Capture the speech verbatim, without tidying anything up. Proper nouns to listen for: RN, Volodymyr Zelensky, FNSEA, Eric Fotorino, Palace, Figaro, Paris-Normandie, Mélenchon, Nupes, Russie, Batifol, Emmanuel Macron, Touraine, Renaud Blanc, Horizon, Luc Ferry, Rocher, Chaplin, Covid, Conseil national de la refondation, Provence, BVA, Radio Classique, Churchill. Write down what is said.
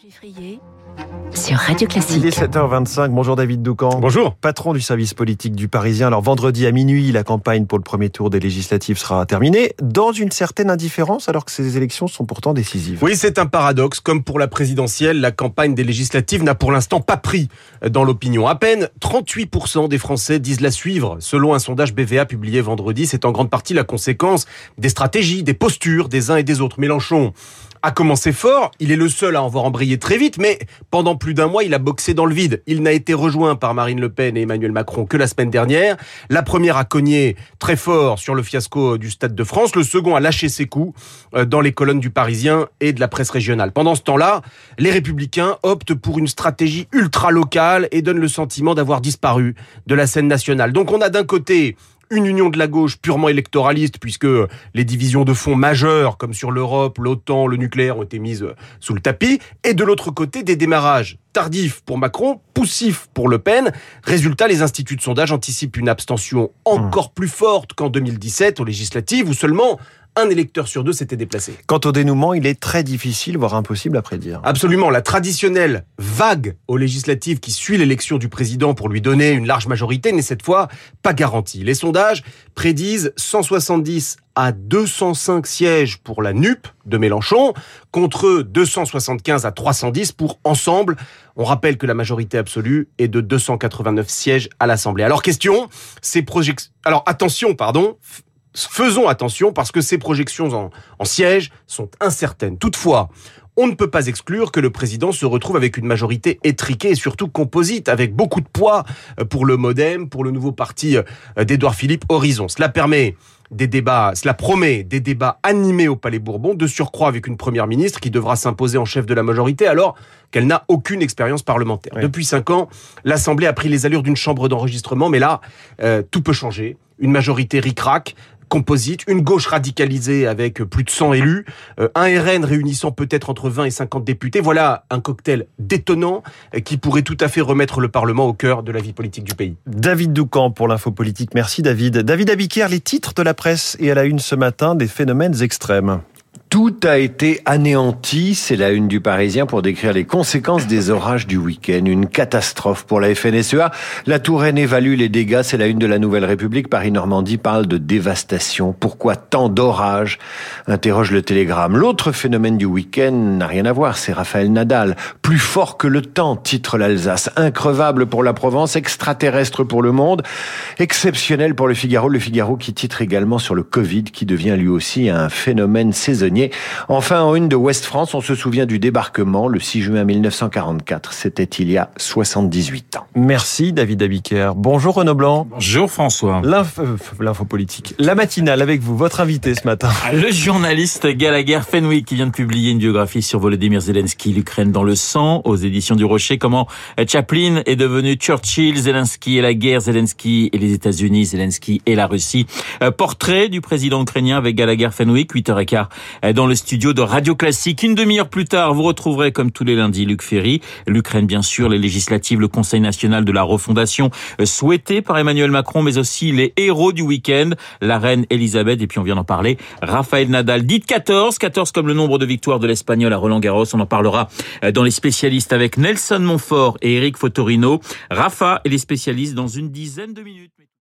Giffrier sur Radio Classique. Il est sept heures vingt-cinq. Bonjour David Doukhan. Bonjour. Patron du service politique du Parisien. Alors vendredi à minuit, la campagne pour le premier tour des législatives sera terminée dans une certaine indifférence alors que ces élections sont pourtant décisives. Oui, c'est un paradoxe. Comme pour la présidentielle, la campagne des législatives n'a pour l'instant pas pris dans l'opinion. À peine trente-huit pour cent des Français disent la suivre. Selon un sondage B V A publié vendredi, c'est en grande partie la conséquence des stratégies, des postures des uns et des autres. Mélenchon a commencé fort, il est le seul à en voir embrayer très vite, mais pendant plus d'un mois, il a boxé dans le vide. Il n'a été rejoint par Marine Le Pen et Emmanuel Macron que la semaine dernière. La première a cogné très fort sur le fiasco du Stade de France, le second a lâché ses coups dans les colonnes du Parisien et de la presse régionale. Pendant ce temps-là, les Républicains optent pour une stratégie ultra-locale et donnent le sentiment d'avoir disparu de la scène nationale. Donc on a d'un côté une union de la gauche purement électoraliste, puisque les divisions de fond majeures, comme sur l'Europe, l'OTAN, le nucléaire, ont été mises sous le tapis. Et de l'autre côté, des démarrages tardifs pour Macron, poussifs pour Le Pen. Résultat, les instituts de sondage anticipent une abstention encore plus forte qu'en deux mille dix-sept, aux législatives, où seulement un électeur sur deux s'était déplacé. Quant au dénouement, il est très difficile, voire impossible à prédire. Absolument. La traditionnelle vague aux législatives qui suit l'élection du président pour lui donner une large majorité n'est cette fois pas garantie. Les sondages prédisent cent soixante-dix à deux cent cinq sièges pour la Nupes de Mélenchon, contre deux cent soixante-quinze à trois cent dix pour Ensemble. On rappelle que la majorité absolue est de deux cent quatre-vingt-neuf sièges à l'Assemblée. Alors question, ces projections... Alors attention, pardon... Faisons attention parce que ces projections en, en sièges sont incertaines. Toutefois, on ne peut pas exclure que le président se retrouve avec une majorité étriquée et surtout composite, avec beaucoup de poids pour le Modem, pour le nouveau parti d'Édouard Philippe, Horizon. Cela permet des débats, cela promet des débats animés au Palais Bourbon, de surcroît avec une première ministre qui devra s'imposer en chef de la majorité alors qu'elle n'a aucune expérience parlementaire. Ouais. Depuis cinq ans, l'Assemblée a pris les allures d'une chambre d'enregistrement, mais là, euh, tout peut changer. Une majorité ric-rac, composite, une gauche radicalisée avec plus de cent élus, un R N réunissant peut-être entre vingt et cinquante députés. Voilà un cocktail détonnant qui pourrait tout à fait remettre le Parlement au cœur de la vie politique du pays. David Doukhan pour l'info politique. Merci David. David Abiker, les titres de la presse et à la une ce matin des phénomènes extrêmes. Tout a été anéanti, c'est la une du Parisien pour décrire les conséquences des orages du week-end. Une catastrophe pour la F N S E A. La Touraine évalue les dégâts, c'est la une de la Nouvelle République. Paris-Normandie parle de dévastation. Pourquoi tant d'orages ? Interroge le Télégramme. L'autre phénomène du week-end n'a rien à voir, c'est Raphaël Nadal. Plus fort que le temps, titre l'Alsace. Increvable pour la Provence, extraterrestre pour le monde. Exceptionnel pour le Figaro. Le Figaro qui titre également sur le Covid, qui devient lui aussi un phénomène saisonnier. Enfin, en une de Ouest-France, on se souvient du débarquement le six juin mille neuf cent quarante-quatre. C'était il y a soixante-dix-huit ans. Merci David Abiker. Bonjour Renaud Blanc. Bonjour François. L'info, l'info politique. La matinale avec vous, votre invité ce matin. Le journaliste Gallagher Fenwick qui vient de publier une biographie sur Volodymyr Zelensky, l'Ukraine dans le sang, aux éditions du Rocher. Comment Chaplin est devenu Churchill, Zelensky et la guerre, Zelensky et les États-Unis, Zelensky et la Russie. Portrait du président ukrainien avec Gallagher Fenwick, huit heures quinze. Dans le studio de Radio Classique. Une demi-heure plus tard, vous retrouverez, comme tous les lundis, Luc Ferry. L'Ukraine, bien sûr, les législatives, le Conseil national de la refondation souhaité par Emmanuel Macron, mais aussi les héros du week-end, la reine Elisabeth, et puis on vient d'en parler, Raphaël Nadal. Dites quatorze, quatorze comme le nombre de victoires de l'Espagnol à Roland-Garros. On en parlera dans les spécialistes avec Nelson Montfort et Eric Fotorino. Rafa et les spécialistes dans une dizaine de minutes.